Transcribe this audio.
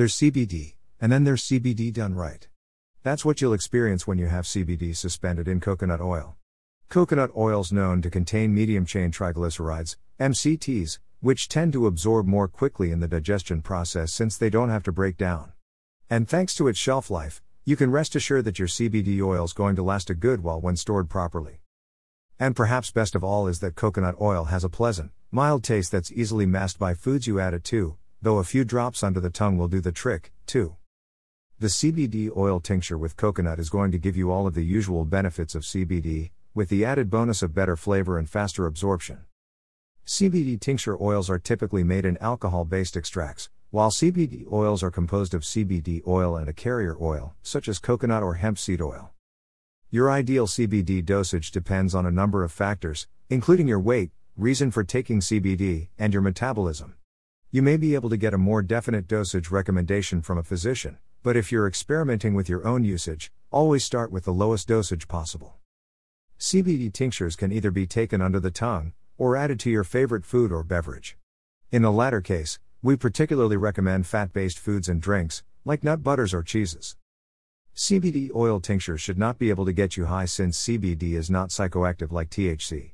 There's CBD, and then there's CBD done right. That's what you'll experience when you have CBD suspended in coconut oil. Coconut oil's known to contain medium-chain triglycerides, MCTs, which tend to absorb more quickly in the digestion process since they don't have to break down. And thanks to its shelf life, you can rest assured that your CBD oil's going to last a good while when stored properly. And perhaps best of all is that coconut oil has a pleasant, mild taste that's easily masked by foods you add it to, though a few drops under the tongue will do the trick, too. The CBD oil tincture with coconut is going to give you all of the usual benefits of CBD, with the added bonus of better flavor and faster absorption. CBD tincture oils are typically made in alcohol-based extracts, while CBD oils are composed of CBD oil and a carrier oil, such as coconut or hemp seed oil. Your ideal CBD dosage depends on a number of factors, including your weight, reason for taking CBD, and your metabolism. You may be able to get a more definite dosage recommendation from a physician, but if you're experimenting with your own usage, always start with the lowest dosage possible. CBD tinctures can either be taken under the tongue, or added to your favorite food or beverage. In the latter case, we particularly recommend fat-based foods and drinks, like nut butters or cheeses. CBD oil tinctures should not be able to get you high since CBD is not psychoactive like THC.